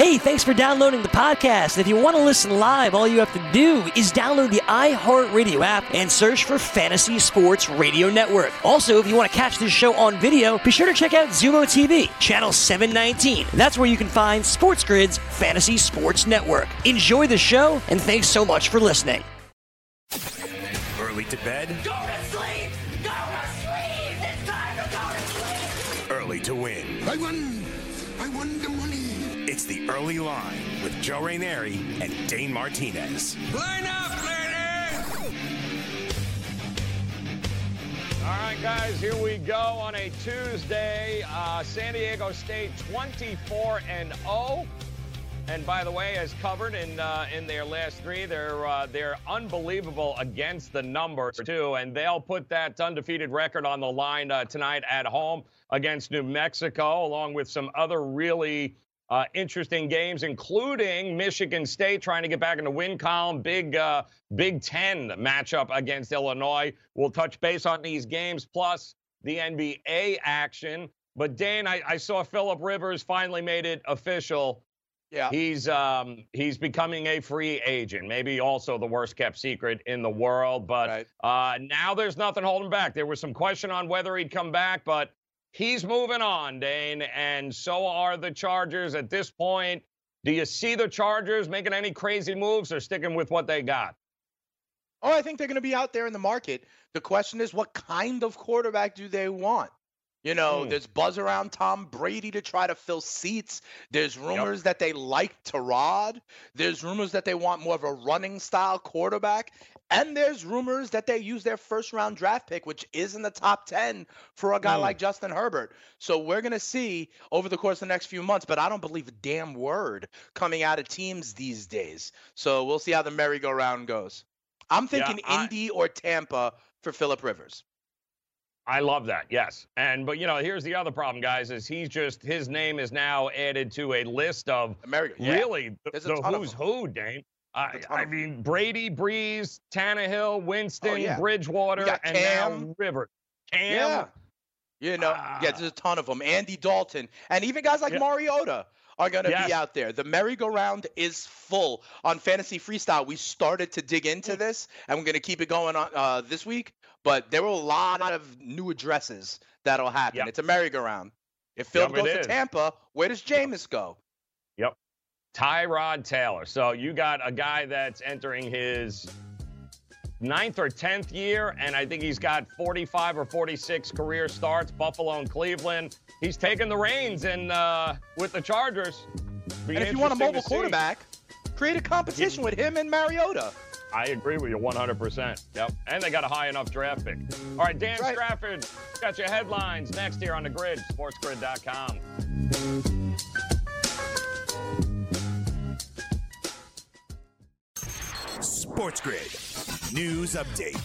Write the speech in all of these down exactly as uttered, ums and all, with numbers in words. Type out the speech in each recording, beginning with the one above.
Hey, thanks for downloading the podcast. If you want to listen live, all you have to do is download the iHeartRadio app and search for Fantasy Sports Radio Network. Also, if you want to catch this show on video, be sure to check out Zumo T V, channel seven nineteen. That's where you can find SportsGrid's Fantasy Sports Network. Enjoy the show, and thanks so much for listening. Early to bed. Go to sleep! Go to sleep! It's time to go to sleep! Early to win. I won! I won the money! It's the Early Line with Joe Ranieri and Dane Martinez. Line up, ladies! All right, guys, here we go on a Tuesday. Uh, San Diego State twenty-four and oh. And by the way, as covered in uh, in their last three, they're uh, they're unbelievable against the number too, and they'll put that undefeated record on the line uh, tonight at home against New Mexico, along with some other really uh, interesting games, including Michigan State trying to get back in the win column. Big uh, Big Ten matchup against Illinois. We'll touch base on these games plus the N B A action. But Dane, I, I saw Phillip Rivers finally made it official. Yeah, he's um, he's becoming a free agent, maybe also the worst kept secret in the world. But right. uh, now there's nothing holding back. There was some question on whether he'd come back, but he's moving on, Dane. And so are the Chargers at this point. Do you see the Chargers making any crazy moves or sticking with what they got? Oh, I think they're going to be out there in the market. The question is, what kind of quarterback do they want? You know, mm. there's buzz around Tom Brady to try to fill seats. There's rumors yep. that they like Tyrod. There's rumors that they want more of a running style quarterback. And there's rumors that they use their first round draft pick, which is in the top ten for a guy mm. like Justin Herbert. So we're going to see over the course of the next few months, but I don't believe a damn word coming out of teams these days. So we'll see how the merry-go-round goes. I'm thinking yeah, I- Indy or Tampa for Phillip Rivers. I love that. Yes. And, but you know, here's the other problem, guys, is he's just, his name is now added to a list of America, really yeah. the, the who's who, Dane. I, I mean, Brady, Breeze, Tannehill, Winston, oh, yeah. Bridgewater, and now Rivers. Cam. Yeah. You know, uh, yeah, there's a ton of them. Andy Dalton, and even guys like yeah. Mariota are going to yes. be out there. The merry-go-round is full on Fantasy Freestyle. We started to dig into this, and we're going to keep it going on uh, this week. But there were a lot of new addresses that'll happen. Yep. It's a merry-go-round. If Phil yep, goes to Tampa, where does Jameis yep. go? Yep. Tyrod Taylor. So you got a guy that's entering his ninth or tenth year, and I think he's got forty-five or forty-six career starts, Buffalo and Cleveland. He's taking the reins and uh, with the Chargers. And if you want a mobile quarterback, create a competition with him and Mariota. I agree with you one hundred percent. Yep. And they got a high enough draft pick. All right, Dan right. Strafford, got your headlines next here on The Grid, sports grid dot com. Sports Grid News Update.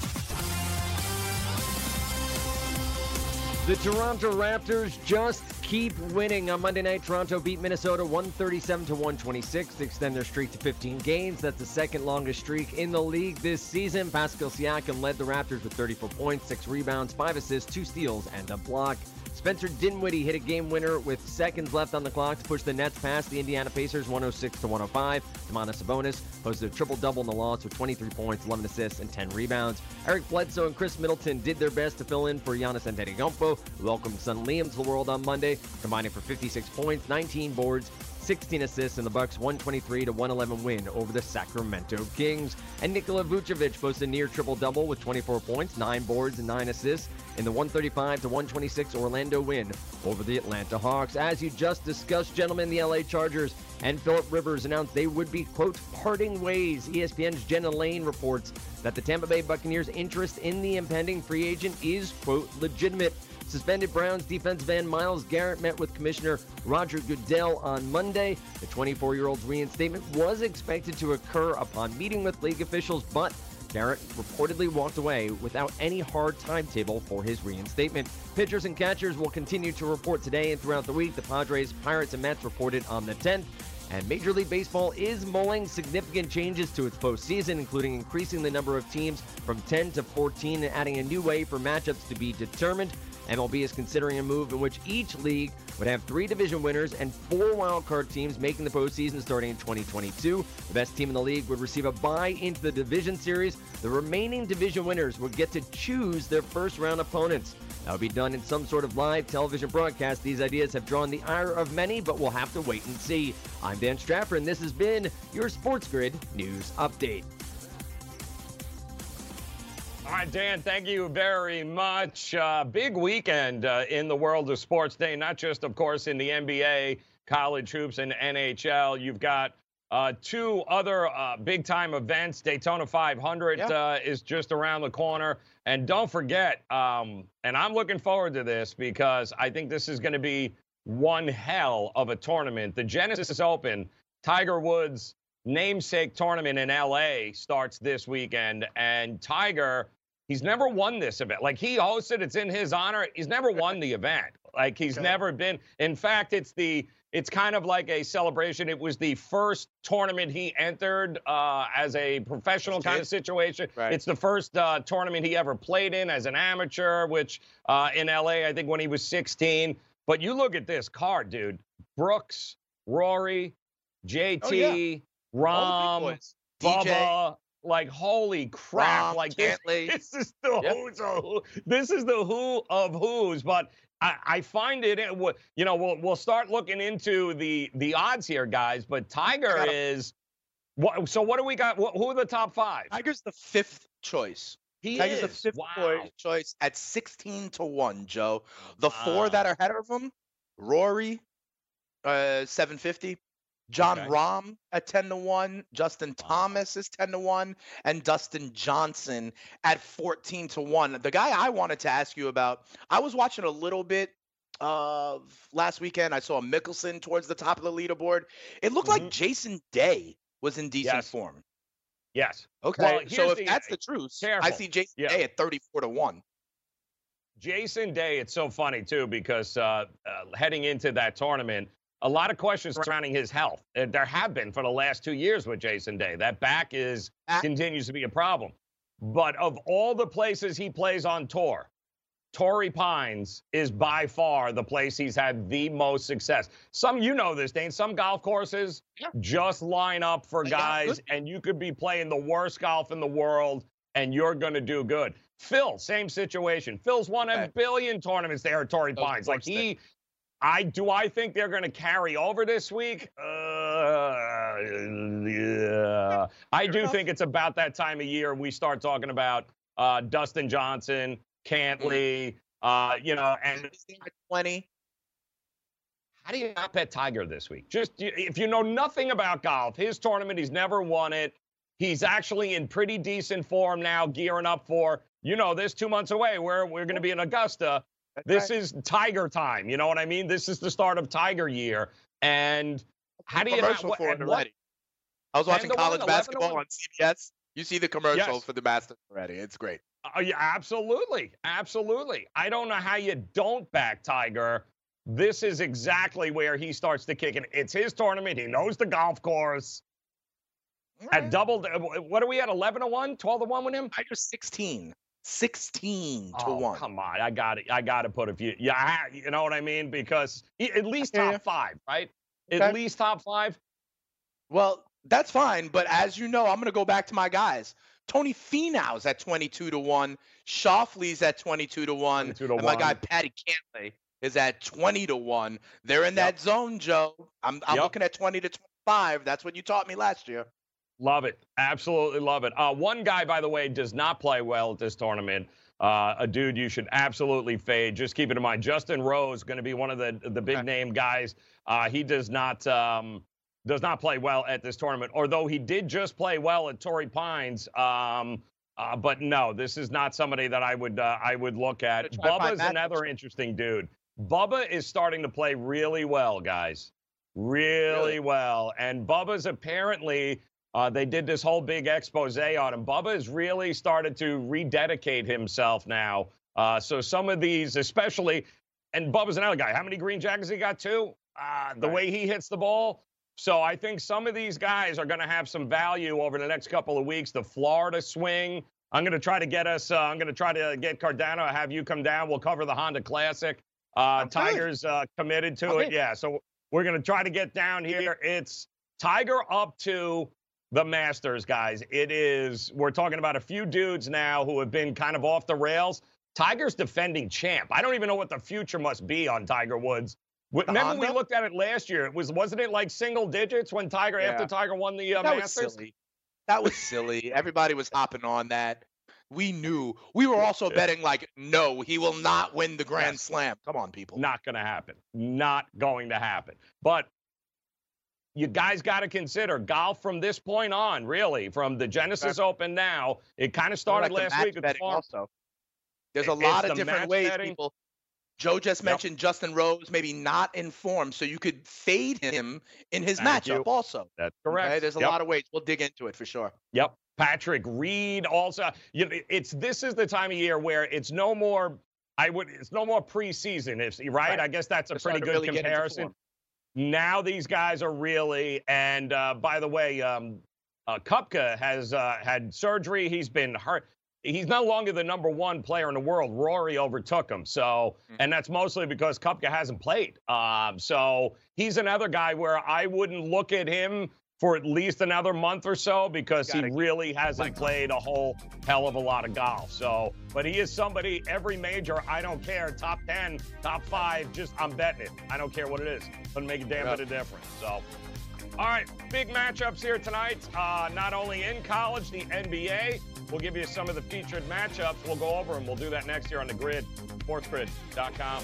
The Toronto Raptors just keep winning. On Monday night, Toronto beat Minnesota one thirty-seven to one twenty-six to extend their streak to fifteen games. That's the second longest streak in the league this season. Pascal Siakam led the Raptors with thirty-four points, six rebounds, five assists, two steals, and a block. Spencer Dinwiddie hit a game winner with seconds left on the clock to push the Nets past the Indiana Pacers one oh six to one oh five. Domantas Sabonis posted a triple-double in the loss with twenty-three points, eleven assists, and ten rebounds. Eric Bledsoe and Chris Middleton did their best to fill in for Giannis Antetokounmpo, who welcomed Son Williams to the world on Monday, combining for fifty-six points, nineteen boards, sixteen assists in the Bucks' one twenty-three to one eleven win over the Sacramento Kings. And Nikola Vucevic posts a near triple-double with twenty-four points, nine boards, and nine assists in the one thirty-five to one twenty-six Orlando win over the Atlanta Hawks. As you just discussed, gentlemen, the L A Chargers and Phillip Rivers announced they would be, quote, parting ways. E S P N's Jenna Lane reports that the Tampa Bay Buccaneers' interest in the impending free agent is, quote, legitimate. Suspended Browns defensive end Myles Garrett met with Commissioner Roger Goodell on Monday. The twenty-four-year-old's reinstatement was expected to occur upon meeting with league officials, but Garrett reportedly walked away without any hard timetable for his reinstatement. Pitchers and catchers will continue to report today and throughout the week. The Padres, Pirates, and Mets reported on the tenth. And Major League Baseball is mulling significant changes to its postseason, including increasing the number of teams from ten to fourteen and adding a new way for matchups to be determined. M L B is considering a move in which each league would have three division winners and four wildcard teams making the postseason starting in twenty twenty-two. The best team in the league would receive a bye into the division series. The remaining division winners would get to choose their first round opponents. That would be done in some sort of live television broadcast. These ideas have drawn the ire of many, but we'll have to wait and see. I'm Dan Strafford, and this has been your SportsGrid News Update. All right, Dan, thank you very much. Uh, big weekend uh, in the world of sports day, not just, of course, in the N B A, college hoops, and N H L. You've got uh, two other uh, big-time events. Daytona five hundred yeah. uh, is just around the corner. And don't forget, um, and I'm looking forward to this because I think this is going to be one hell of a tournament. The Genesis Open, Tiger Woods' namesake tournament in L A starts this weekend, and Tiger... he's never won this event. Like, he hosted, it's in his honor. He's never won the event. Like, he's okay. never been. In fact, it's the, it's kind of like a celebration. It was the first tournament he entered uh, as a professional kind of situation. Right. It's the first uh, tournament he ever played in as an amateur, which uh, in L A, I think when he was sixteen. But you look at this card, dude. Brooks, Rory, J T, oh, yeah. Rahm, Bubba. Like, holy crap. Rob, like, this, this is the yep. who's of who. This is the who of who's. But I, I find it, you know, we'll, we'll start looking into the, the odds here, guys. But Tiger gotta, is, what, so what do we got? Who are the top five? Tiger's the fifth choice. He Tiger's is. the fifth wow. choice at sixteen to one, Joe. The wow. four that are ahead of him, Rory, uh, seven fifty. Jon okay. Rahm at ten to one, Justin Thomas is ten to one, and Dustin Johnson at fourteen to one. The guy I wanted to ask you about, I was watching a little bit of last weekend. I saw Mickelson towards the top of the leaderboard. It looked mm-hmm. like Jason Day was in decent yes. form. Yes. Okay. Well, so if the, that's the truth, careful. I see Jason yeah. Day at thirty-four to one. Jason Day, it's so funny, too, because uh, uh, heading into that tournament, a lot of questions surrounding his health. There have been for the last two years with Jason Day. That back is continues to be a problem. But of all the places he plays on tour, Torrey Pines is by far the place he's had the most success. Some, you know this, Dane, some golf courses yeah. just line up for guys, and you could be playing the worst golf in the world, and you're going to do good. Phil, same situation. Phil's won a billion tournaments there at Torrey Pines. Like, he... I do I think they're going to carry over this week? Uh, yeah. I do think it's about that time of year we start talking about uh, Dustin Johnson, Cantlay, uh, you know, and twenty. How do you not bet Tiger this week? Just if you know nothing about golf, his tournament, he's never won it. He's actually in pretty decent form now, gearing up for, you know, this two months away where we're going to be in Augusta. This is Tiger time, you know what I mean? This is the start of Tiger year, and how do you not? What, what, I was watching college one, basketball on C B S. You see the commercials yes. for the Masters already. It's great. Oh, yeah, absolutely, absolutely. I don't know how you don't back Tiger. This is exactly where he starts to kick in. It's his tournament. He knows the golf course. Right. At double, what are we at? eleven to one, twelve to one with him? Tiger's sixteen. Sixteen to oh, one. Come on, I got it. I got to put a few. Yeah, I, you know what I mean, because at least top five, right? Okay. At least top five. Well, that's fine, but as you know, I'm going to go back to my guys. Tony Finau's at twenty-two to one. Shoffley's at twenty-two to one. twenty-two to and one. My guy Patty Cantlay is at twenty to one. They're in yep. that zone, Joe. I'm, I'm yep. looking at twenty to twenty-five. That's what you taught me last year. Love it. Absolutely love it. Uh, one guy, by the way, does not play well at this tournament. Uh, a dude you should absolutely fade. Just keep it in mind. Justin Rose is going to be one of the the big okay. name guys. Uh, he does not um, does not play well at this tournament, although he did just play well at Torrey Pines. Um, uh, but no, this is not somebody that I would uh, I would look at. Bubba's another interesting dude. Bubba is starting to play really well, guys, really, really? well, and Bubba's apparently. Uh, they did this whole big expose on him. Bubba has really started to rededicate himself now. Uh, so some of these, especially, and Bubba's another guy. How many green jackets he got, too? Uh, the right. way he hits the ball. So I think some of these guys are going to have some value over the next couple of weeks. The Florida swing, I'm going to try to get us, uh, I'm going to try to get Cardano, have you come down. We'll cover the Honda Classic. Uh, Tiger's uh, committed to okay. it. Yeah, so we're going to try to get down here. It's Tiger up to the Masters, guys. It is, we're talking about a few dudes now who have been kind of off the rails. Tiger's defending champ. I don't even know what the future must be on Tiger Woods. Remember Honda? We looked at it last year. It was, wasn't it like single digits when Tiger, yeah. after Tiger won the uh, that Masters? Was silly. That was silly. Everybody was hopping on that. We knew. We were also yeah. betting like, no, he will not win the Grand yes. Slam. Come on, people. Not going to happen. Not going to happen. But you guys got to consider golf from this point on, really, from the Genesis exactly. Open now. It kind of started like last week. At also. There's a it's lot of different ways, betting. People. Joe just yep. mentioned Justin Rose, maybe not in form, so you could fade him in his Thank matchup you. Also. That's correct. Okay? There's a yep. lot of ways. We'll dig into it for sure. Yep. Patrick Reed also. You know, it's this is the time of year where it's no more. I would. It's no more preseason. It's right. right. I guess that's a it's pretty good really comparison. Now these guys are really. And uh, by the way, um, uh, Koepka has uh, had surgery. He's been hurt. He's no longer the number one player in the world. Rory overtook him. So, and that's mostly because Koepka hasn't played. Um, so he's another guy where I wouldn't look at him for at least another month or so because he really hasn't played a whole hell of a lot of golf. So, but he is somebody, every major, I don't care, top ten, top five, just I'm betting it. I don't care what it is. Doesn't make a damn bit of difference. So, all right, big matchups here tonight, uh, not only in college, the N B A. We'll give you some of the featured matchups. We'll go over them. We'll do that next year on the Grid, sports grid dot com.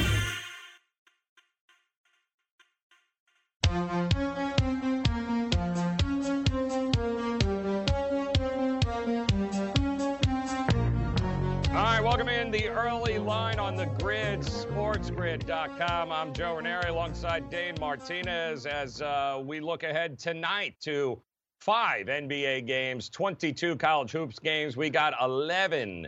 sports grid dot com. I'm Joe Ranieri alongside Dane Martinez as uh, we look ahead tonight to five N B A games, twenty-two college hoops games. We got eleven,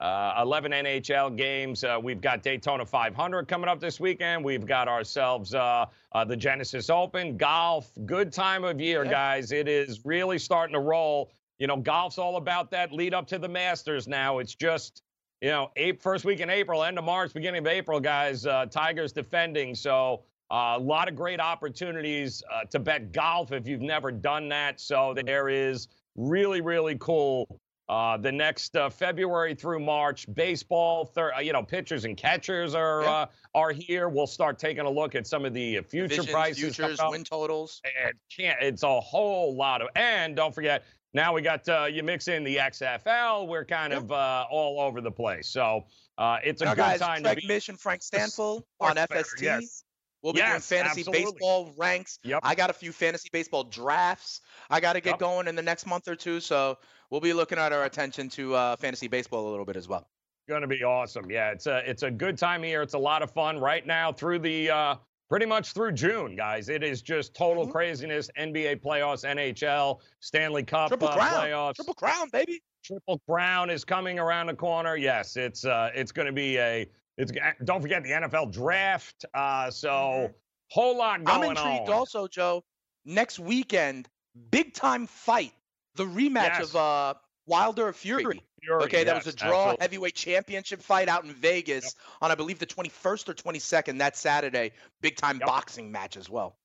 uh, eleven N H L games. Uh, we've got Daytona five hundred coming up this weekend. We've got ourselves uh, uh, the Genesis Open, golf. Good time of year, guys. It is really starting to roll. You know, golf's all about that lead up to the Masters now. It's just You know, eight, first week in April, end of March, beginning of April, guys, uh, Tiger's defending. So uh, a lot of great opportunities uh, to bet golf if you've never done that. So there is really, really cool. Uh, the next uh, February through March, baseball, thir- uh, you know, pitchers and catchers are yeah. uh, are here. We'll start taking a look at some of the uh, future Divisions, prices. Futures, win totals. It can't, it's a whole lot of, and don't forget, now we got, uh, you mix in the X F L. We're kind yep. of uh, all over the place. So uh, it's a now good guys, time Craig to be. Mish and Frank Stanfill on F S T. Yes. We'll be yes, doing fantasy absolutely. baseball ranks. Yep. I got a few fantasy baseball drafts I got to get yep. going in the next month or two. So we'll be looking at our attention to uh, fantasy baseball a little bit as well. Going to be awesome. Yeah, it's a, it's a good time here. It's a lot of fun right now through the uh, – pretty much through June, guys. It is just total mm-hmm. craziness. N B A playoffs, N H L, Stanley Cup Triple uh, Crown. playoffs. Triple Crown, baby. Triple Crown is coming around the corner. Yes, it's uh, it's going to be a it's. Don't forget the N F L draft. Uh, so mm-hmm. whole lot going on. I'm intrigued on. also, Joe. Next weekend, big time fight. The rematch yes. of uh, Wilder Fury. Fury. Okay, yes, that was a draw absolutely. heavyweight championship fight out in Vegas yep. on, I believe, the twenty-first or twenty-second that Saturday. Big-time yep. boxing match as well.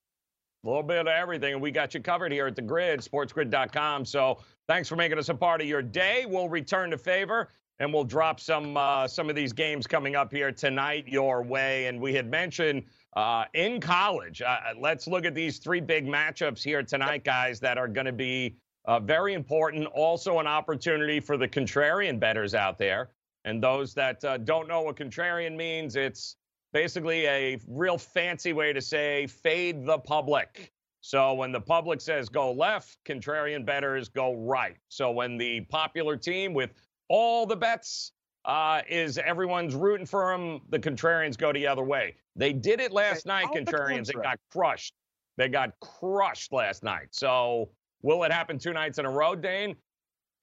A little bit of everything, and we got you covered here at the Grid, sports grid dot com. So thanks for making us a part of your day. We'll return the favor, and we'll drop some uh, some of these games coming up here tonight your way. And we had mentioned uh, in college, uh, let's look at these three big matchups here tonight, guys, that are going to be Uh, very important, also an opportunity for the contrarian bettors out there. And those that uh, don't know what contrarian means, it's basically a real fancy way to say fade the public. So when the public says go left, contrarian bettors go right. So when the popular team with all the bets uh, is everyone's rooting for them, the contrarians go the other way. They did it last okay. night, all contrarians. The they got crushed. They got crushed last night. So will it happen two nights in a row, Dane?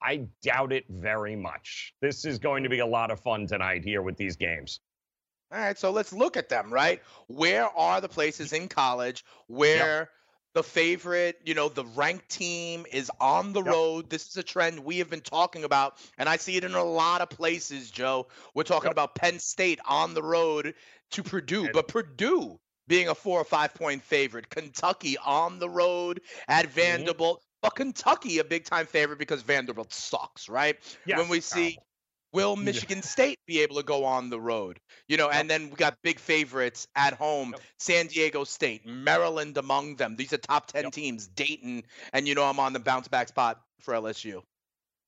I doubt it very much. This is going to be a lot of fun tonight here with these games. All right, so let's look at them, right? Where are the places in college where yep. the favorite, you know, the ranked team is on the yep. road? This is a trend we have been talking about, and I see it in a lot of places, Joe. We're talking yep. about Penn State on the road to Purdue, but Purdue being a four or five-point favorite. Kentucky on the road at Vanderbilt. Mm-hmm. But Kentucky, a big-time favorite because Vanderbilt sucks, right? Yes. When we see, will Michigan State be able to go on the road? You know, yep. and then we got big favorites at home. Yep. San Diego State, Maryland among them. These are top ten yep. teams. Dayton, and you know I'm on the bounce-back spot for L S U.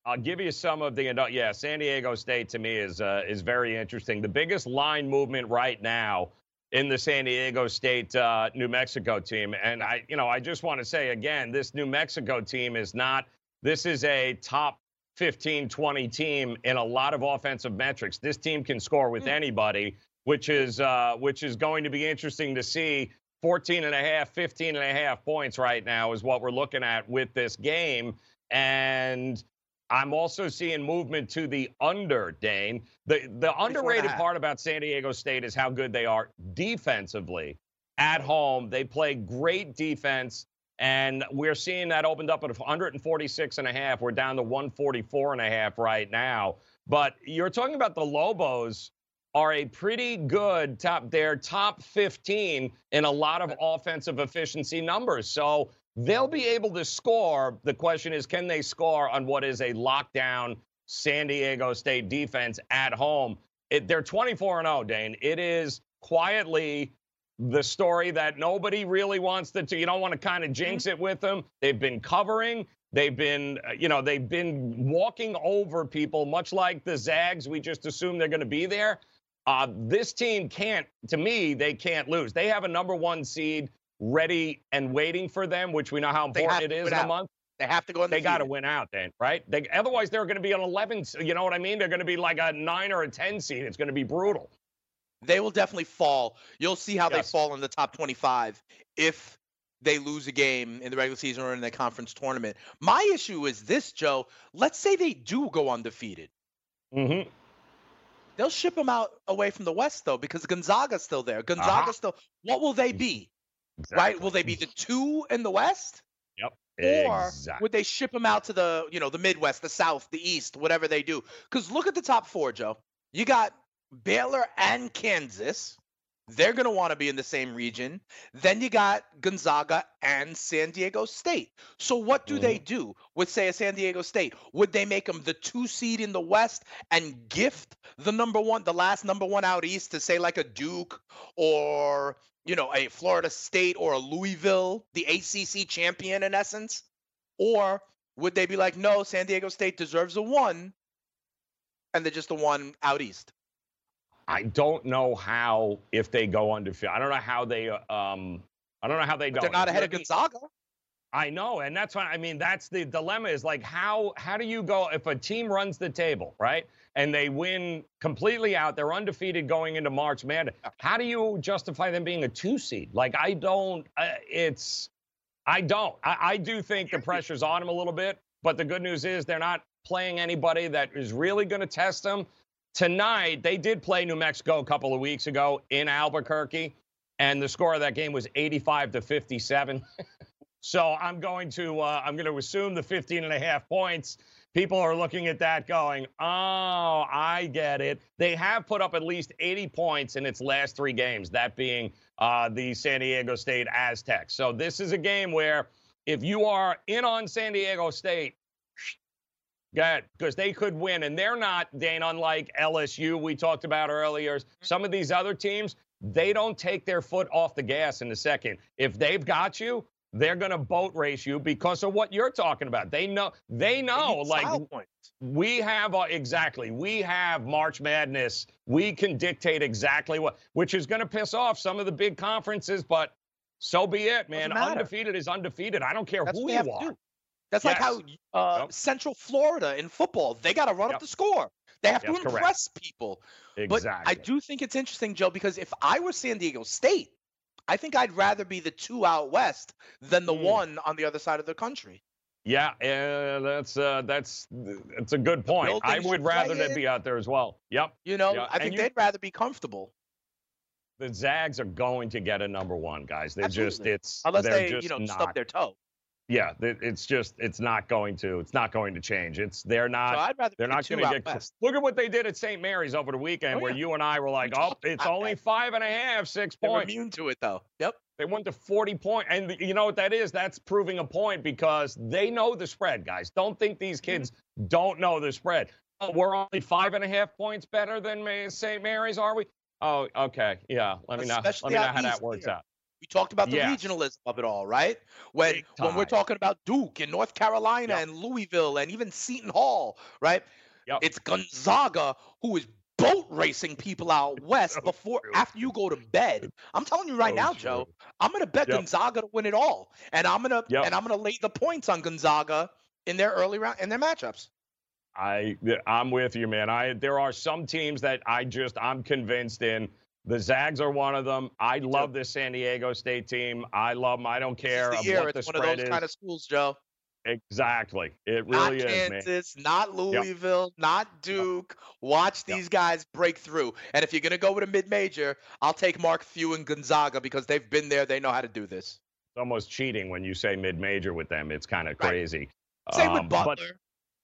I'll give you some of the – yeah, San Diego State to me is uh, is very interesting. The biggest line movement right now in the San Diego State, uh, New Mexico team. And I, you know, I just want to say again, this New Mexico team is not, this is a top fifteen, twenty team in a lot of offensive metrics. This team can score with anybody, which is, uh, which is going to be interesting to see. fourteen and a half, fifteen and a half points right now is what we're looking at with this game. And I'm also seeing movement to the under, Dane. The the underrated part about San Diego State is how good they are defensively. At home, they play great defense, and we're seeing that opened up at one forty-six and a half. We're down to one forty-four and a half right now. But you're talking about the Lobos are a pretty good top, they're top fifteen in a lot of offensive efficiency numbers. So they'll be able to score. The question is, can they score on what is a lockdown San Diego State defense at home? It, they're twenty-four and oh, Dane. It is quietly the story that nobody really wants to, you don't want to kind of jinx it with them. They've been covering. They've been, you know, they've been walking over people, much like the Zags. We just assume they're going to be there. Uh, this team can't, to me, they can't lose. They have a number one seed ready and waiting for them, which we know how important it is in a month. They have to go in the They got to win out then, right? They, otherwise, they're going to be an eleven. You know what I mean? They're going to be like a nine or a ten seed. It's going to be brutal. They will definitely fall. You'll see how yes. they fall in the top twenty-five if they lose a game in the regular season or in the conference tournament. My issue is this, Joe. Let's say they do go undefeated. Mm-hmm. They'll ship them out away from the West, though, because Gonzaga's still there. Gonzaga's uh-huh. still – what will they be? Exactly. Right? Will they be the two in the West? Yep. Or exactly. would they ship them out to the, you know, the Midwest, the South, the East, whatever they do? Because look at the top four, Joe. You got Baylor and Kansas. They're going to want to be in the same region. Then you got Gonzaga and San Diego State. So what do mm-hmm. they do with, say, a San Diego State? Would they make them the two seed in the West and gift the number one, the last number one out East to, say, like a Duke or, you know, a Florida State or a Louisville, the A C C champion in essence? Or would they be like, no, San Diego State deserves a one, and they're just the one out East? I don't know how, if they go undefeated. I don't know how they, um, I don't know how they don't. They're not ahead of Gonzaga. I know, and that's why, I mean, that's the dilemma is like, how how do you go, if a team runs the table, right, and they win completely out, they're undefeated going into March Madness, how do you justify them being a two seed? Like, I don't, uh, it's, I don't. I, I do think the pressure's on them a little bit, but the good news is they're not playing anybody that is really going to test them. Tonight, they did play New Mexico a couple of weeks ago in Albuquerque, and the score of that game was eighty-five to fifty-seven. So I'm going to uh, I'm going to assume the fifteen and a half points. People are looking at that going, oh, I get it. They have put up at least eighty points in its last three games, that being uh, the San Diego State Aztecs. So this is a game where if you are in on San Diego State, yeah, because they could win, and they're not, Dane, unlike L S U we talked about earlier. Some of these other teams, they don't take their foot off the gas in the second. If they've got you, they're going to boat race you because of what you're talking about. They know, they know, it's like we have uh, exactly, we have March Madness. We can dictate exactly what, which is going to piss off some of the big conferences, but so be it, man. Undefeated is undefeated. I don't care That's who you are. That's yes. like how uh, nope. Central Florida in football, they got to run yep. up the score. They have yep, to impress correct. people. Exactly. But I do think it's interesting, Joe, because if I were San Diego State, I think I'd rather be the two out west than the mm. one on the other side of the country. Yeah, uh, that's uh, that's that's a good point. I would rather that be out there as well. Yep. You know, yeah. I think you, they'd rather be comfortable. The Zags are going to get a number one, guys. They're Absolutely. just it's unless they just you know stub their toe. Yeah, it's just it's not going to it's not going to change. It's they're not so they're not going to get. West. Look at what they did at Saint Mary's over the weekend, oh, where yeah. you and I were like, oh, it's only five and a half, six they're points. Immune to it though. Yep. They went to forty points, and you know what that is? That's proving a point because they know the spread, guys. Don't think these kids mm-hmm. don't know the spread. Oh, we're only five and a half points better than Saint Mary's, are we? Oh, okay, yeah. Let me know. Let me know how that works out. We talked about the yeah. regionalism of it all, right? When when we're talking about Duke and North Carolina yep. and Louisville and even Seton Hall, right? Yep. It's Gonzaga who is boat racing people out west so before true. after you go to bed. I'm telling you right so now, true. Joe, I'm gonna bet yep. Gonzaga to win it all, and I'm gonna yep. and I'm gonna lay the points on Gonzaga in their early round in their matchups. I I'm with you, man. I there are some teams that I just I'm convinced in. The Zags are one of them. I love this San Diego State team. I love them. I don't care about the spread. It's one of those is. kind of schools, Joe. Exactly. It really not is, Kansas, man. Not Louisville, yep. not Duke. Watch yep. these guys break through. And if you're going to go with a mid-major, I'll take Mark Few and Gonzaga because they've been there. They know how to do this. It's almost cheating when you say mid-major with them. It's kind of crazy. Right. Same um, with Butler. But-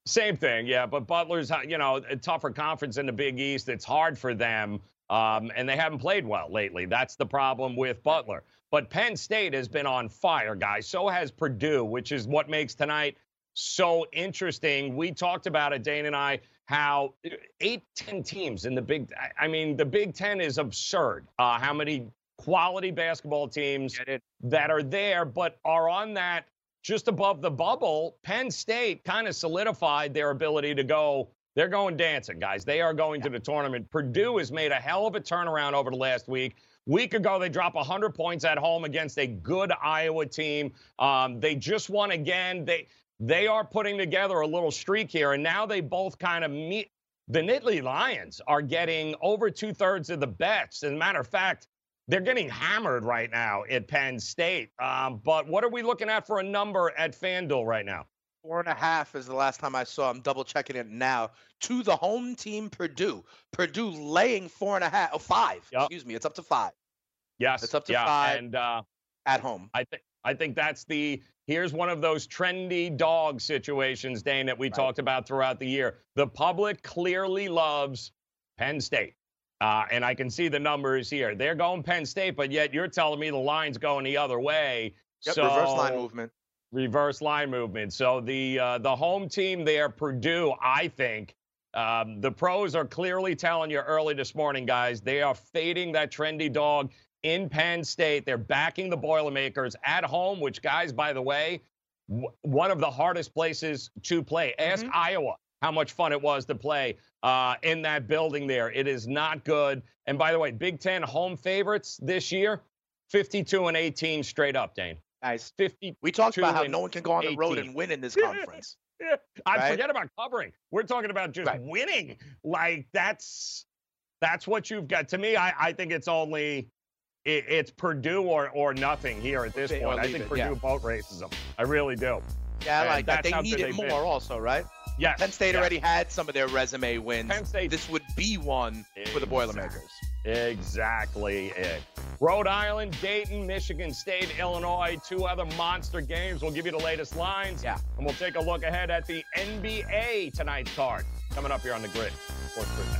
Same thing, yeah, but Butler's, you know, a tougher conference in the Big East. It's hard for them, um, and they haven't played well lately. That's the problem with Butler. But Penn State has been on fire, guys. So has Purdue, which is what makes tonight so interesting. We talked about it, Dane and I, how eight, ten teams in the Big – I mean, the Big Ten is absurd, uh, how many quality basketball teams that are there but are on that – just above the bubble. Penn State kind of solidified their ability to go. They're going dancing, guys. They are going yeah. to the tournament. Purdue has made a hell of a turnaround over the last week. Week ago, they dropped one hundred points at home against a good Iowa team. Um, they just won again. They they are putting together a little streak here, and now they both kind of meet. The Nittany Lions are getting over two-thirds of the bets. As a matter of fact, they're getting hammered right now at Penn State. Um, but what are we looking at for a number at FanDuel right now? Four and a half is the last time I saw. I'm double-checking it now. To the home team, Purdue. Purdue laying four and a half. Oh, five. Yep. Excuse me. It's up to five. Yes. It's up to yeah. five and, uh, at home. I think I think that's the – here's one of those trendy dog situations, Dane, that we right. talked about throughout the year. The public clearly loves Penn State. Uh, and I can see the numbers here. They're going Penn State, but yet you're telling me the line's going the other way. Yep, so, reverse line movement. Reverse line movement. So the uh, the home team there, Purdue, I think, um, the pros are clearly telling you early this morning, guys, they are fading that trendy dog in Penn State. They're backing the Boilermakers at home, which, guys, by the way, w- one of the hardest places to play. Ask mm-hmm. Iowa how much fun it was to play uh, in that building there. It is not good. And by the way, Big Ten home favorites this year, fifty-two and eighteen straight up, Dane. Nice. We talked about how no one can go on the road and win in this conference. Yeah, yeah. I right? forget about covering. We're talking about just right. winning. Like, that's that's what you've got. To me, I, I think it's only it, it's Purdue or, or nothing here at this they point. I think it, Purdue yeah. boat races them. I really do. Yeah, I like that. They need it more been. also, right? Yes. Penn State yes. already had some of their resume wins. Penn State. This would be one exactly. for the Boilermakers. Exactly it. Rhode Island, Dayton, Michigan State, Illinois, two other monster games. We'll give you the latest lines. Yeah. And we'll take a look ahead at the N B A tonight's card. Coming up here on The Grid. Sports Grid Night.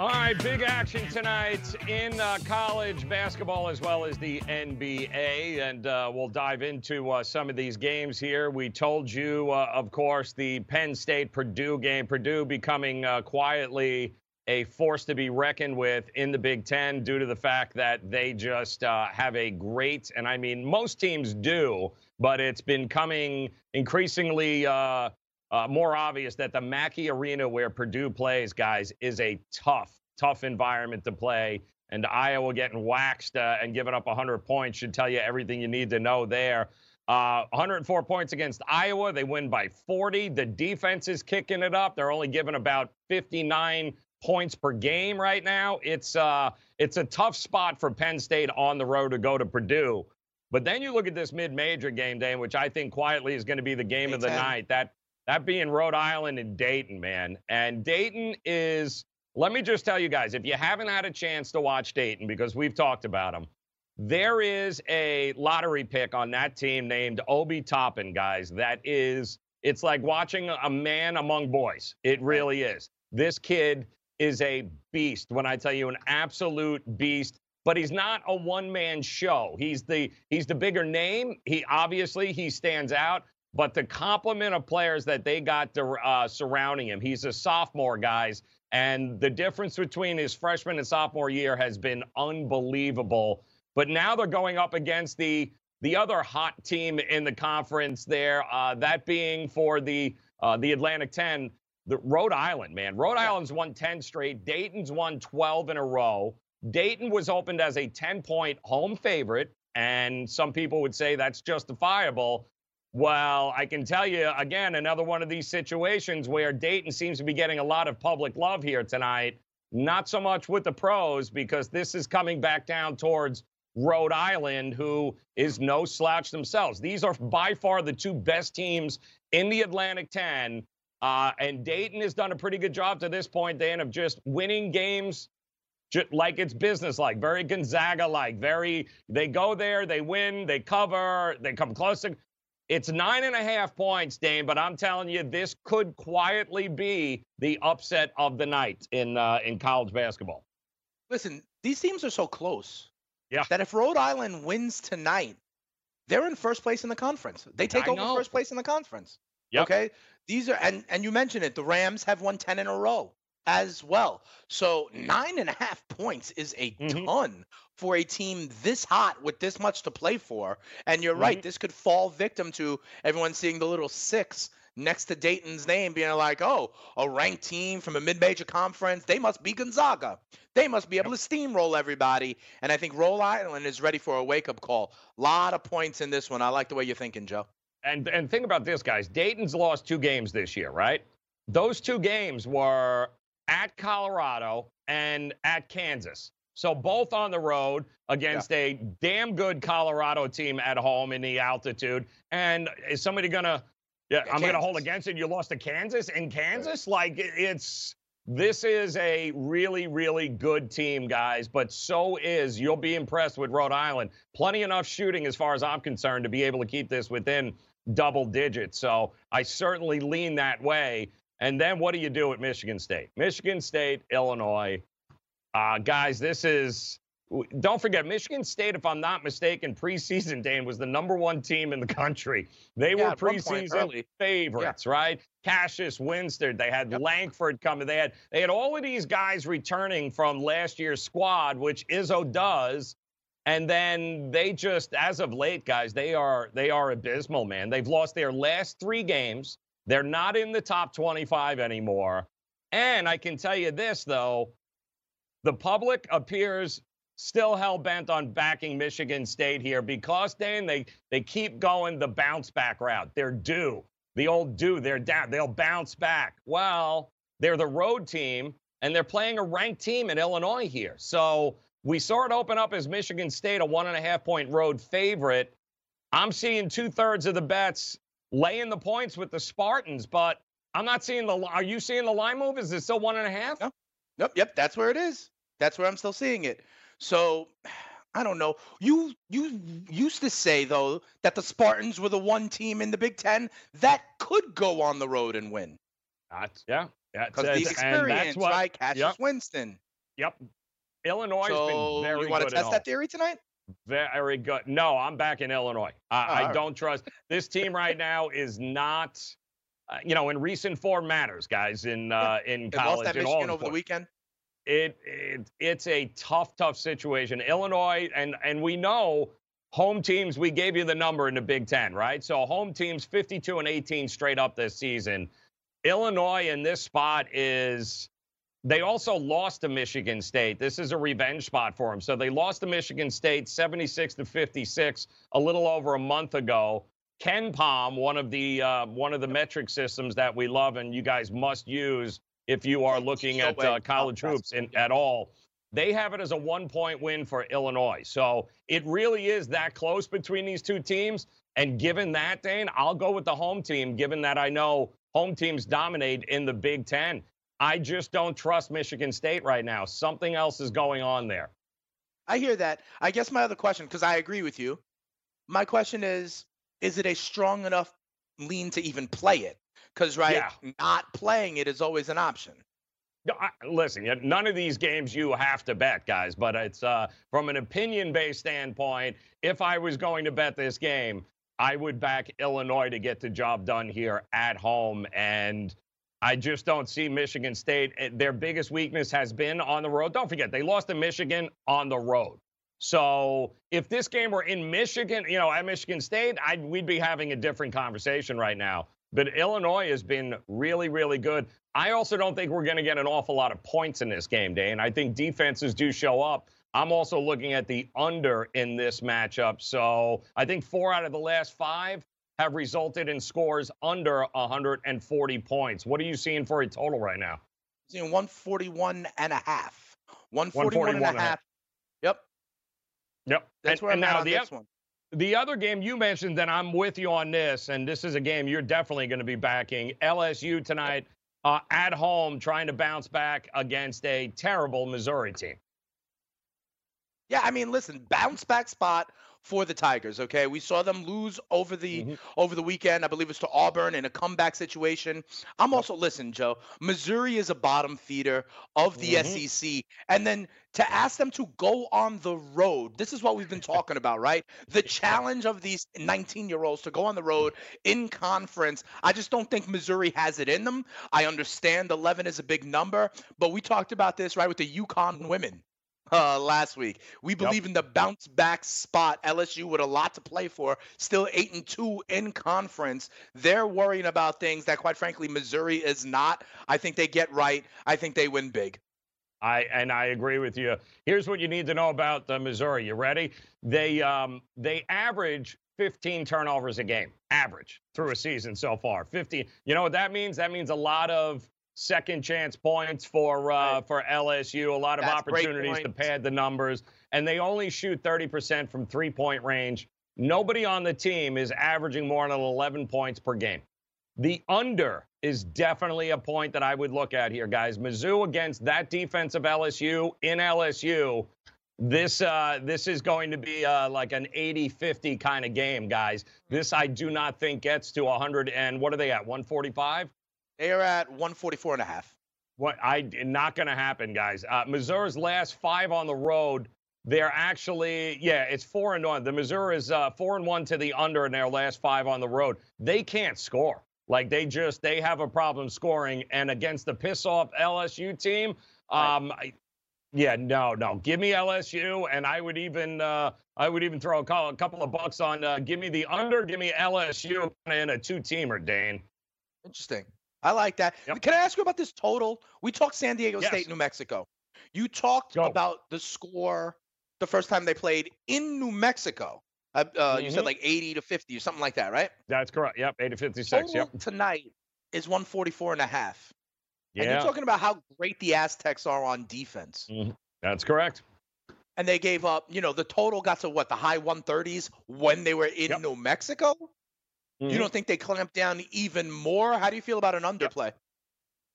All right, big action tonight in uh, college basketball as well as the N B A, and uh, we'll dive into uh, some of these games here. We told you, uh, of course, the Penn State-Purdue game. Purdue becoming uh, quietly a force to be reckoned with in the Big Ten due to the fact that they just uh, have a great, and I mean most teams do, but it's been coming increasingly uh, Uh, more obvious that the Mackey Arena where Purdue plays, guys, is a tough, tough environment to play. And Iowa getting waxed uh, and giving up one hundred points should tell you everything you need to know there. Uh, one hundred four points against Iowa. They win by forty. The defense is kicking it up. They're only giving about fifty-nine points per game right now. It's, uh, it's a tough spot for Penn State on the road to go to Purdue. But then you look at this mid-major game, Dan, which I think quietly is going to be the game of the night. That That being Rhode Island and Dayton, man. And Dayton is, let me just tell you guys, if you haven't had a chance to watch Dayton, because we've talked about them, there is a lottery pick on that team named Obi Toppin, guys. That is, it's like watching a man among boys. It really is. This kid is a beast, when I tell you, an absolute beast. But he's not a one-man show. He's the he's the bigger name. He obviously, he stands out. But the complement of players that they got to, uh, surrounding him, he's a sophomore, guys, and the difference between his freshman and sophomore year has been unbelievable. But now they're going up against the the other hot team in the conference there, uh, that being for the uh, the Atlantic ten, the Rhode Island, man. Rhode Island's won ten straight. Dayton's won twelve in a row. Dayton was opened as a ten-point home favorite, and some people would say that's justifiable. Well, I can tell you, again, another one of these situations where Dayton seems to be getting a lot of public love here tonight. Not so much with the pros, because this is coming back down towards Rhode Island, who is no slouch themselves. These are by far the two best teams in the Atlantic ten, uh, and Dayton has done a pretty good job to this point, Dan, of just winning games just like it's business-like, very Gonzaga-like, very, they go there, they win, they cover, they come close to. It's nine and a half points, Dane, but I'm telling you, this could quietly be the upset of the night in uh, in college basketball. Listen, these teams are so close yeah. that if Rhode Island wins tonight, they're in first place in the conference. They take I over know. first place in the conference. Yep. Okay, these are and and you mentioned it. The Rams have won ten in a row as well. So nine and a half points is a mm-hmm. ton for a team this hot with this much to play for. And you're mm-hmm. right, this could fall victim to everyone seeing the little six next to Dayton's name being like, oh, a ranked team from a mid-major conference. They must be Gonzaga. They must be able to steamroll everybody. And I think Rhode Island is ready for a wake-up call. A lot of points in this one. I like the way you're thinking, Joe. And and think about this, guys. Dayton's lost two games this year, right? Those two games were at Colorado and at Kansas. So both on the road against yeah. a damn good Colorado team at home in the altitude. And is somebody going to, yeah, I'm going to hold against it. You lost to Kansas in Kansas? Right. Like it's, this is a really, really good team, guys. But so is, you'll be impressed with Rhode Island. Plenty enough shooting as far as I'm concerned to be able to keep this within double digits. So I certainly lean that way. And then what do you do at Michigan State? Michigan State, Illinois. Uh, guys, this is – don't forget, Michigan State, if I'm not mistaken, preseason, Dane, was the number one team in the country. They yeah, were preseason favorites, yeah. right? Cassius Winston. They had yep. Langford coming. They had they had all of these guys returning from last year's squad, which Izzo does. And then they just, as of late, guys, they are they are abysmal, man. They've lost their last three games. They're not in the top twenty-five anymore. And I can tell you this, though. The public appears still hell-bent on backing Michigan State here because, Dan, they, they keep going the bounce-back route. They're due. The old due. They're down. They'll bounce back. Well, they're the road team, and they're playing a ranked team in Illinois here. So we saw it open up as Michigan State, a one and a half point road favorite. I'm seeing two-thirds of the bets laying the points with the Spartans, but I'm not seeing the – are you seeing the line move? Is it still one and a half? Nope. Nope. Yep, that's where it is. That's where I'm still seeing it. So, I don't know. You you used to say, though, that the Spartans were the one team in the Big Ten that could go on the road and win. That's, yeah. Because the experience, what, right? Cassius yep. Winston. Yep. Illinois so has been very good. You want good to test that theory tonight? Very good. No, I'm back in Illinois. I, oh, I right. don't trust. This team right now is not, uh, you know, in recent form matters, guys, in, uh, yeah. in college. They lost that Michigan over important. the weekend. It, it it's a tough, tough situation. Illinois, and, and we know home teams, we gave you the number in the Big Ten, right? So home teams fifty-two and eighteen straight up this season. Illinois in this spot is, they also lost to Michigan State. This is a revenge spot for them. So they lost to Michigan State seventy-six to fifty-six a little over a month ago. Ken Palm, one of the uh, one of the metric systems that we love and you guys must use if you are looking at uh, college hoops in, at all. They have it as a one-point win for Illinois. So it really is that close between these two teams. And given that, Dane, I'll go with the home team, given that I know home teams dominate in the Big Ten. I just don't trust Michigan State right now. Something else is going on there. I hear that. I guess my other question, because I agree with you, my question is, is it a strong enough lean to even play it? Because, right, yeah. not playing it is always an option. No, I, listen, none of these games you have to bet, guys. But it's uh, from an opinion-based standpoint, if I was going to bet this game, I would back Illinois to get the job done here at home. And I just don't see Michigan State. Their biggest weakness has been on the road. Don't forget, they lost to Michigan on the road. So if this game were in Michigan, you know, at Michigan State, I'd, we'd be having a different conversation right now. But Illinois has been really, really good. I also don't think we're going to get an awful lot of points in this game, Dane. I think defenses do show up. I'm also looking at the under in this matchup. So I think four out of the last five have resulted in scores under one hundred forty points. What are you seeing for a total right now? I'm seeing one forty-one and a half. one forty-one, one forty-one and a half. Yep. Yep. That's and, where I'm at on the this one. The other game you mentioned, that I'm with you on this, and this is a game you're definitely going to be backing. L S U tonight uh, at home trying to bounce back against a terrible Missouri team. Yeah, I mean, listen, bounce back spot for the Tigers, okay? We saw them lose over the mm-hmm. over the weekend. I believe it was to Auburn in a comeback situation. I'm also, listen, Joe, Missouri is a bottom feeder of the mm-hmm. S E C. And then to ask them to go on the road, this is what we've been talking about, right? The challenge of these nineteen-year-olds to go on the road in conference. I just don't think Missouri has it in them. I understand eleven is a big number, but we talked about this, right, with the UConn women. Uh, last week. We believe yep. in the bounce back spot. L S U with a lot to play for, still eight and two in conference. They're worrying about things that, quite frankly, Missouri is not. I think they get right. I think they win big. I and I agree with you. Here's what you need to know about the Missouri. You ready? They um, they average fifteen turnovers a game, average through a season so far. fifteen. You know what that means? That means a lot of second chance points for uh, for L S U, a lot of That's opportunities to pad the numbers, and they only shoot thirty percent from three-point range. Nobody on the team is averaging more than eleven points per game. The under is definitely a point that I would look at here, guys. Mizzou against that defense of L S U in L S U, this uh, this is going to be uh, like an eighty fifty kind of game, guys. This I do not think gets to one hundred and what are they at, one forty-five? They are at one forty-four and a half. What I not going to happen, guys. Uh, Missouri's last five on the road, they're actually yeah, it's four and one. The Missouri is uh, four and one to the under in their last five on the road. They can't score. Like they just they have a problem scoring. And against the piss off L S U team, um, I, yeah, no, no, give me L S U, and I would even uh, I would even throw a, call, a couple of bucks on uh, give me the under, give me L S U in a two-teamer, Dane. Interesting. I like that. Yep. Can I ask you about this total? We talked San Diego yes. State, New Mexico. You talked Go. about the score the first time they played in New Mexico. Uh, uh, mm-hmm. You said like eighty to fifty or something like that, right? That's correct. Yep, eighty to fifty-six. Total yep. Tonight is one forty-four and a half. Yeah. And you're talking about how great the Aztecs are on defense. Mm-hmm. That's correct. And they gave up, you know, the total got to what, the high one thirties when they were in yep. New Mexico? Mm-hmm. You don't think they clamped down even more? How do you feel about an underplay? Yep.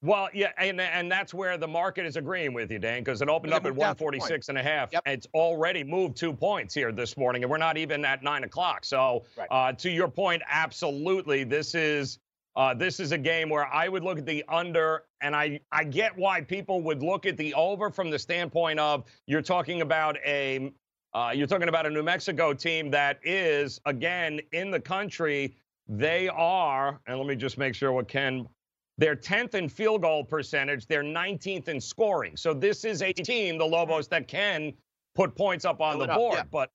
Well, yeah, and and that's where the market is agreeing with you, Dan, because it opened up at one forty-six and a half. Yep. It's already moved two points here this morning, and we're not even at nine o'clock. So, right. uh, to your point, absolutely, this is uh, this is a game where I would look at the under, and I I get why people would look at the over from the standpoint of you're talking about a uh, you're talking about a New Mexico team that is again in the country. They are, and let me just make sure what Ken. They're tenth in field goal percentage. They're nineteenth in scoring. So this is a team, the Lobos, that can put points up on Fill the board. Up, yeah. But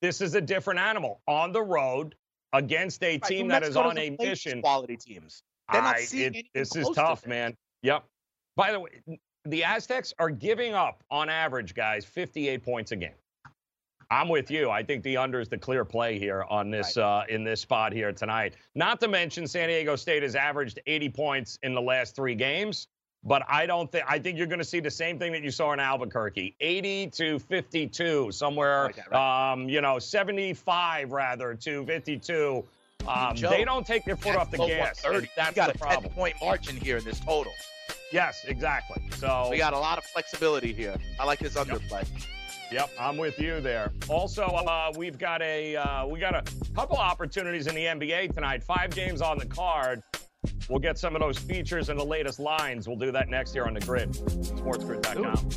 this is a different animal on the road against a right, team that is on a mission. Quality teams. They're not I, seeing it, this is tough, to man. Yep. By the way, the Aztecs are giving up, on average, guys, fifty-eight points a game. I'm with you. I think the under is the clear play here on this uh, in this spot here tonight. Not to mention San Diego State has averaged eighty points in the last three games, but I don't think I think you're going to see the same thing that you saw in Albuquerque, eighty to fifty-two, somewhere, okay, right. um, you know, seventy-five rather to fifty-two. Um, Joe, they don't take their foot off the gas. That's got the problem. ten point margin here in this total. Yes, exactly. So we got a lot of flexibility here. I like this underplay. Yep. Yep, I'm with you there. Also, uh, we've got a uh, we got a couple opportunities in the N B A tonight. Five games on the card. We'll get some of those features and the latest lines. We'll do that next year on the Grid. sports grid dot com.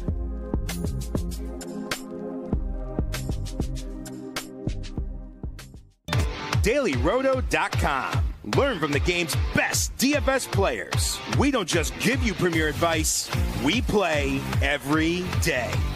daily roto dot com. Learn from the game's best D F S players. We don't just give you premier advice. We play every day.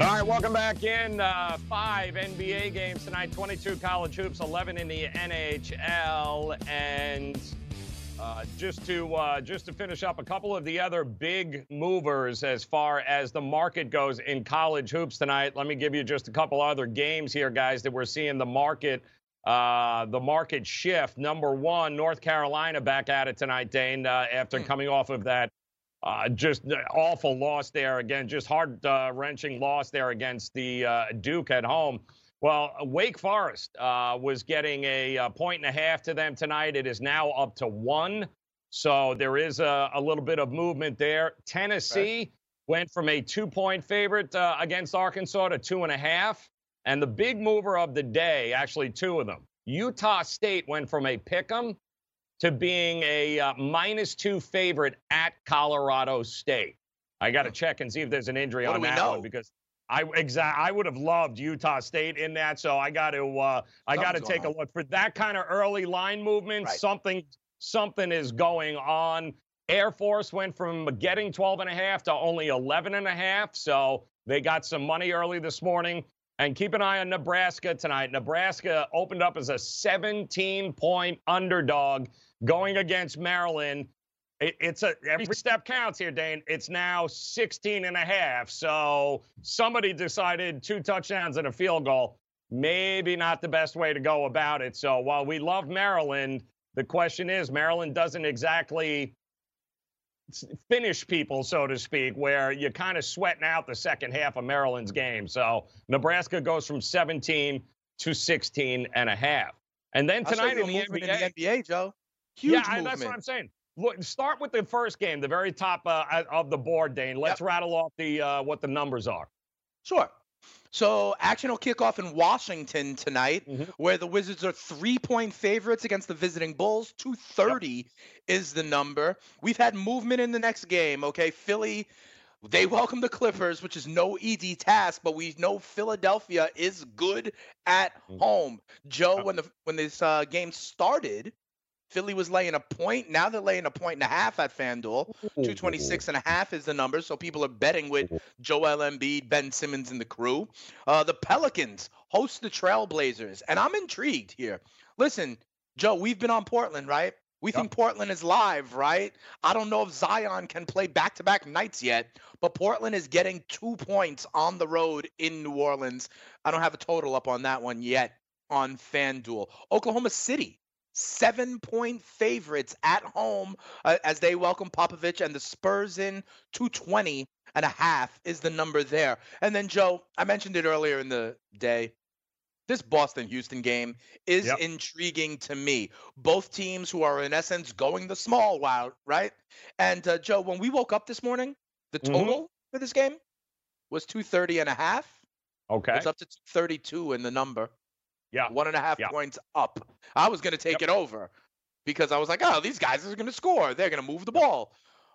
All right, welcome back in. Uh, five N B A games tonight, twenty-two college hoops, eleven in the N H L. And uh, just to uh, just to finish up, a couple of the other big movers as far as the market goes in college hoops tonight. Let me give you just a couple other games here, guys, that we're seeing the market uh, the market shift. Number one, North Carolina back at it tonight, Dane, uh, after mm. coming off of that. Uh, just awful loss there again, just heart-wrenching uh, loss there against the uh, Duke at home. Well, Wake Forest uh, was getting a, a point and a half to them tonight. It is now up to one, so there is a, a little bit of movement there. Tennessee right. went from a two-point favorite uh, against Arkansas to two and a half, and the big mover of the day, actually two of them, Utah State went from a pick-em to being a uh, minus two favorite at Colorado State. I got to check and see if there's an injury what on that know? one because I exa- I would have loved Utah State in that. So I got to uh, I got to take on. a look for that kind of early line movement. Right. Something something is going on. Air Force went from getting twelve and a half to only eleven and a half. So they got some money early this morning. And keep an eye on Nebraska tonight. Nebraska opened up as a seventeen-point underdog going against Maryland. It, it's a every step counts here, Dane. It's now sixteen and a half. So somebody decided two touchdowns and a field goal. Maybe not the best way to go about it. So while we love Maryland, the question is Maryland doesn't exactly finish people, so to speak, where you're kind of sweating out the second half of Maryland's game. So Nebraska goes from seventeen to sixteen and a half. And then tonight in the, N B A, in the N B A, Joe, huge yeah, movement. That's what I'm saying. Look, start with the first game, the very top uh, of the board, Dane. Let's yep. rattle off the uh, what the numbers are. Sure. So action will kick off in Washington tonight, mm-hmm. where the Wizards are three-point favorites against the visiting Bulls. two thirty yep. is the number. We've had movement in the next game, okay? Philly They welcome the Clippers, which is no easy task, but we know Philadelphia is good at home. Joe, when the when this uh, game started, Philly was laying a point. Now they're laying a point and a half at FanDuel. two twenty-six and a half is the number, so people are betting with Joel Embiid, Ben Simmons, and the crew. Uh, the Pelicans host the Trailblazers, and I'm intrigued here. Listen, Joe, we've been on Portland, right? We yep. think Portland is live, right? I don't know if Zion can play back-to-back nights yet, but Portland is getting two points on the road in New Orleans. I don't have a total up on that one yet on FanDuel. Oklahoma City, seven-point favorites at home uh, as they welcome Popovich and the Spurs in. two twenty and a half is the number there. And then, Joe, I mentioned it earlier in the day. This Boston-Houston game is yep. intriguing to me. Both teams who are, in essence, going the small route, right? And, uh, Joe, when we woke up this morning, the total mm-hmm. for this game was two thirty and a half. Okay. It's up to two thirty-two in the number. Yeah. One and a half yeah. points up. I was going to take yep. it over because I was like, oh, these guys are going to score. They're going to move the ball.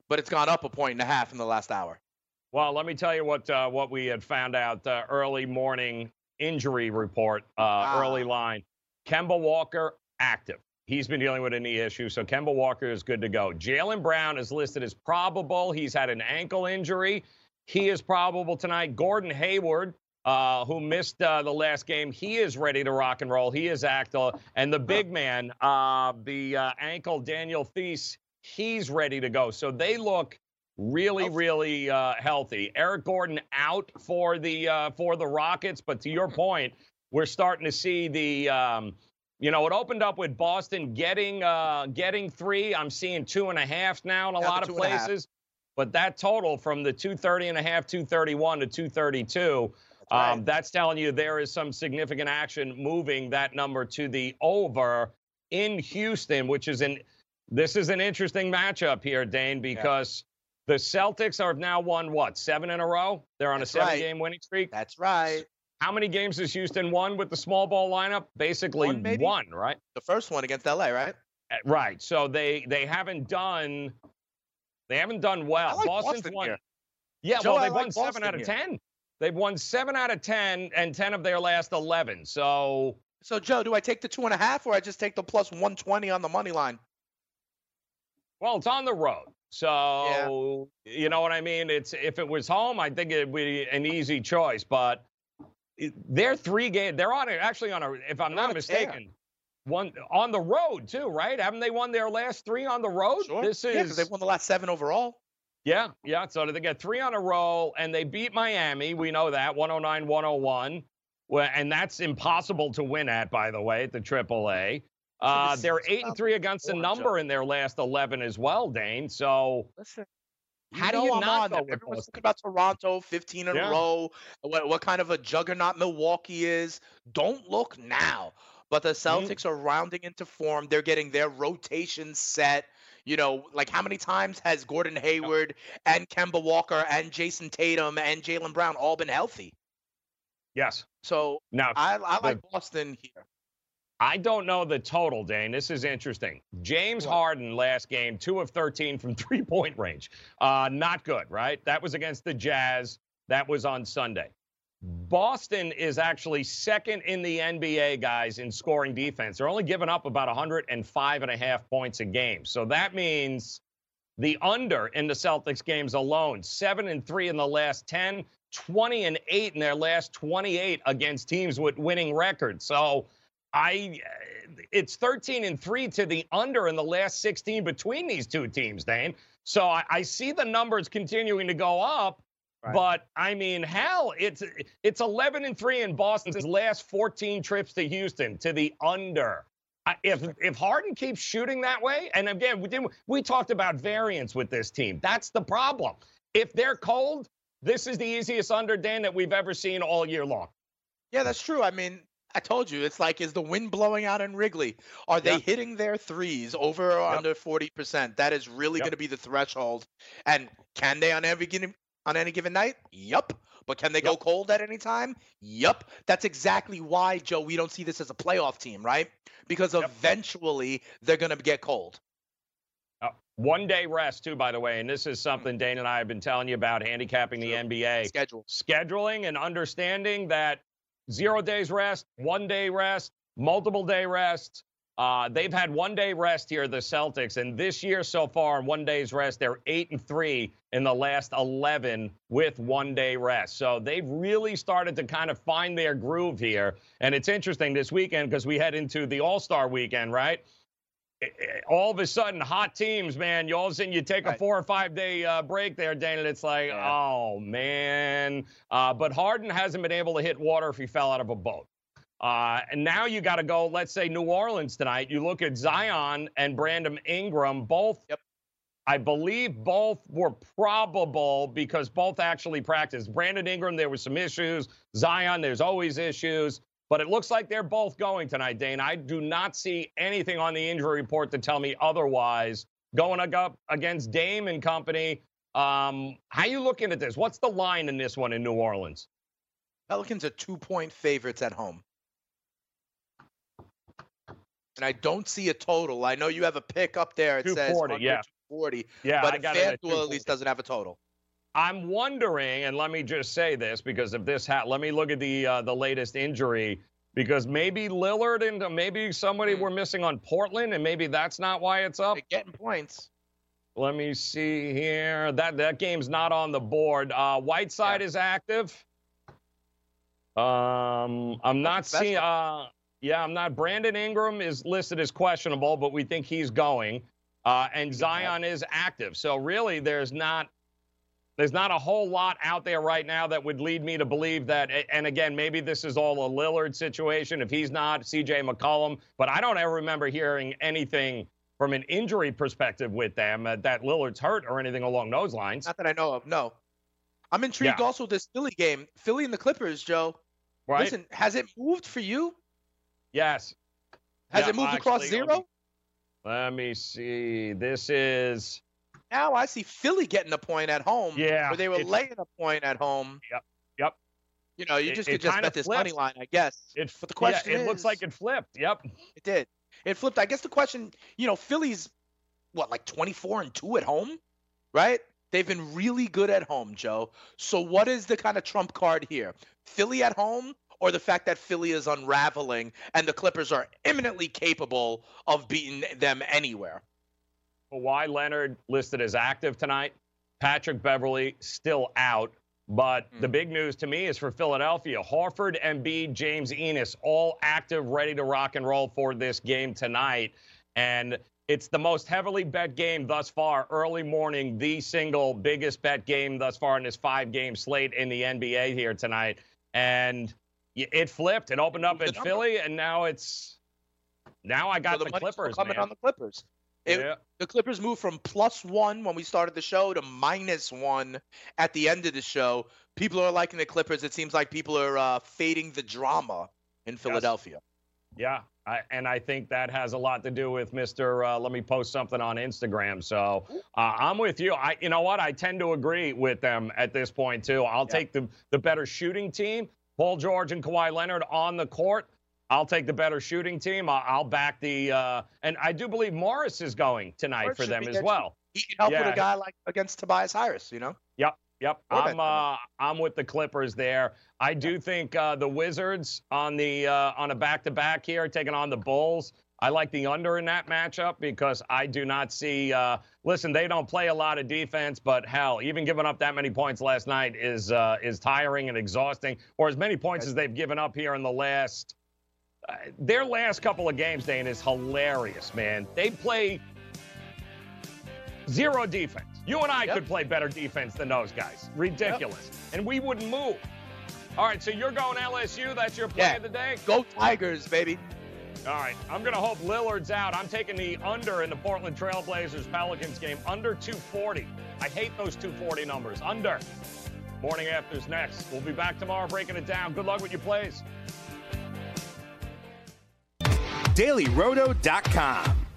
But it's gone up a point and a half in the last hour. Well, let me tell you what, uh, what we had found out uh, early morning. Injury report, uh, wow. early line. Kemba Walker, active. He's been dealing with a knee issue, so Kemba Walker is good to go. Jaylen Brown is listed as probable. He's had an ankle injury. He is probable tonight. Gordon Hayward, uh, who missed uh, the last game, he is ready to rock and roll. He is active. And the big man, uh, the uh, ankle, Daniel Theis, he's ready to go. So they look Really, really uh, healthy. Eric Gordon out for the uh, for the Rockets, but to your point, we're starting to see the, um, you know, it opened up with Boston getting uh, getting three. I'm seeing two and a half now in a now lot of places, but that total from the two thirty and a half, two thirty-one to two thirty-two, that's, right. um, that's telling you there is some significant action moving that number to the over in Houston, which is an this is an interesting matchup here, Dane, because. Yeah. The Celtics have now won, what, seven in a row? They're on That's a seven-game right. winning streak? That's right. How many games has Houston won with the small ball lineup? Basically one, maybe? one right? The first one against L A, right? Right. So they they haven't done they haven't done well. I like Boston's Boston won. Here. Yeah, Joe, well, they've like won Boston seven out of here. ten. They've won seven out of ten and ten of their last eleven. So, so Joe, do I take the two and a half or I just take the plus one twenty on the money line? Well, it's on the road. So, yeah. you know what I mean? It's if it was home, I think it'd be an easy choice. But they're three games. They're on actually on a, if I'm they're not on mistaken, one on the road too, right? Haven't they won their last three on the road? Sure. This is yeah, because they won the last seven overall. Yeah, yeah. So they got three on a roll, and they beat Miami. We know that one oh nine to one oh one, and that's impossible to win at, by the way, at the triple A. Uh, they're eight and three against the number in their last eleven as well, Dane. So, listen, how do you not? Everyone's talking about Toronto, fifteen in a row. What, what kind of a juggernaut Milwaukee is? Don't look now, but the Celtics are rounding into form. They're getting their rotation set. You know, like how many times has Gordon Hayward and Kemba Walker and Jason Tatum and Jaylen Brown all been healthy? Yes. So now I, I like Boston here. I don't know the total, Dane. This is interesting. James Harden last game, two of thirteen from three-point range. Uh, not good, right? That was against the Jazz. That was on Sunday. Boston is actually second in the N B A, guys, in scoring defense. They're only giving up about one oh five and a half points a game. So that means the under in the Celtics games alone, seven and three in the last ten, twenty and eight in their last twenty-eight against teams with winning records. So I, it's thirteen and three to the under in the last sixteen between these two teams, Dane. So I, I see the numbers continuing to go up, right. but I mean, hell, it's it's eleven and three in Boston's last fourteen trips to Houston to the under. I, if if Harden keeps shooting that way, and again, we didn't, we talked about variance with this team. That's the problem. If they're cold, this is the easiest under, Dane, that we've ever seen all year long. Yeah, that's true. I mean. I told you, it's like, is the wind blowing out in Wrigley? Are they yeah. hitting their threes over or yep. under forty percent? That is really yep. going to be the threshold. And can they on every on any given night? Yup. But can they yep. go cold at any time? Yup. That's exactly why, Joe, we don't see this as a playoff team, right? Because yep. eventually they're going to get cold. Uh, one day rest, too, by the way, and this is something Dane and I have been telling you about handicapping the N B A. Schedule. Scheduling and understanding that zero days rest, one day rest, multiple day rests. Uh, they've had one day rest here, the Celtics, and this year so far, one day's rest, they're eight and three in the last eleven with one day rest. So they've really started to kind of find their groove here. And it's interesting this weekend because we head into the All-Star weekend, right? It, it, all of a sudden, hot teams, man, you all of a sudden you take right. a four or five day uh, break there, Dane, and it's like, yeah. oh, man. Uh, but Harden hasn't been able to hit water if he fell out of a boat. Uh, and now you got to go, let's say, New Orleans tonight. You look at Zion and Brandon Ingram, both, yep. I believe both were probable because both actually practiced. Brandon Ingram, there were some issues. Zion, there's always issues. But it looks like they're both going tonight, Dane. I do not see anything on the injury report to tell me otherwise. Going up against Dame and company, um, how you looking at this? What's the line in this one in New Orleans? Pelicans are two-point favorites at home. And I don't see a total. I know you have a pick up there. It two forty, says yeah. two forty. Yeah, but FanDuel at least doesn't have a total. I'm wondering, and let me just say this because of this hat. Let me look at the uh, the latest injury because maybe Lillard and maybe somebody mm. we're missing on Portland, and maybe that's not why it's up. They're getting points. Let me see here. That that game's not on the board. Uh, Whiteside yeah. is active. Um, I'm not seeing. Uh, Yeah, I'm not. Brandon Ingram is listed as questionable, but we think he's going. Uh, and Zion is active. So really, there's not there's not a whole lot out there right now that would lead me to believe that. And again, maybe this is all a Lillard situation. If he's not, C J McCollum. But I don't ever remember hearing anything from an injury perspective with them uh, that Lillard's hurt or anything along those lines. Not that I know of, no. I'm intrigued yeah. also this Philly game. Philly and the Clippers, Joe. Right. Listen, has it moved for you? Yes. Has yeah, it moved actually, across zero? Let me, let me see. This is. Now I see Philly getting a point at home. Yeah. Where they were laying a point at home. Yep. Yep. You know, you it, just it could just bet this money line, I guess. It, but the question yeah, it is. It looks like it flipped. Yep. It did. It flipped. I guess the question, you know, Philly's, what, like twenty-four and two at home? Right? They've been really good at home, Joe. So what is the kind of trump card here? Philly at home? Or the fact that Philly is unraveling and the Clippers are eminently capable of beating them anywhere. Kawhi Leonard listed as active tonight. Patrick Beverley still out. But mm. the big news to me is for Philadelphia, Horford, Embiid, James Ennis, all active, ready to rock and roll for this game tonight. And it's the most heavily bet game thus far. Early morning, the single biggest bet game thus far in this five-game slate in the N B A here tonight. And it flipped. It opened up at Philly, and now it's now I got so the, the Clippers coming man. on the Clippers. It, yeah. The Clippers moved from plus one when we started the show to minus one at the end of the show. People are liking the Clippers. It seems like people are uh, fading the drama in Philadelphia. Yes. Yeah, I, and I think that has a lot to do with Mister Uh, let me post something on Instagram. So uh, I'm with you. I, you know what? I tend to agree with them at this point too. I'll yeah. take the the better shooting team. Paul George and Kawhi Leonard on the court. I'll take the better shooting team. I'll back the uh, – and I do believe Morris is going tonight Morris for them as well. He can help yeah. with a guy like against Tobias Harris, you know? Yep, yep. I'm uh, I'm with the Clippers there. I do think uh, the Wizards on the uh, on a back-to-back here taking on the Bulls. I like the under in that matchup because I do not see uh, – listen, they don't play a lot of defense, but hell, even giving up that many points last night is uh, is tiring and exhausting, or as many points as they've given up here in the last uh, – their last couple of games, Dane, is hilarious, man. They play zero defense. You and I yep. could play better defense than those guys. Ridiculous. Yep. And we wouldn't move. All right, so you're going L S U. That's your play yeah. of the day? Go Tigers, baby. All right, I'm going to hope Lillard's out. I'm taking the under in the Portland Trail Blazers Pelicans game, under two forty. I hate those two forty numbers, under. Morning After's next. We'll be back tomorrow breaking it down. Good luck with your plays. Daily Roto dot com.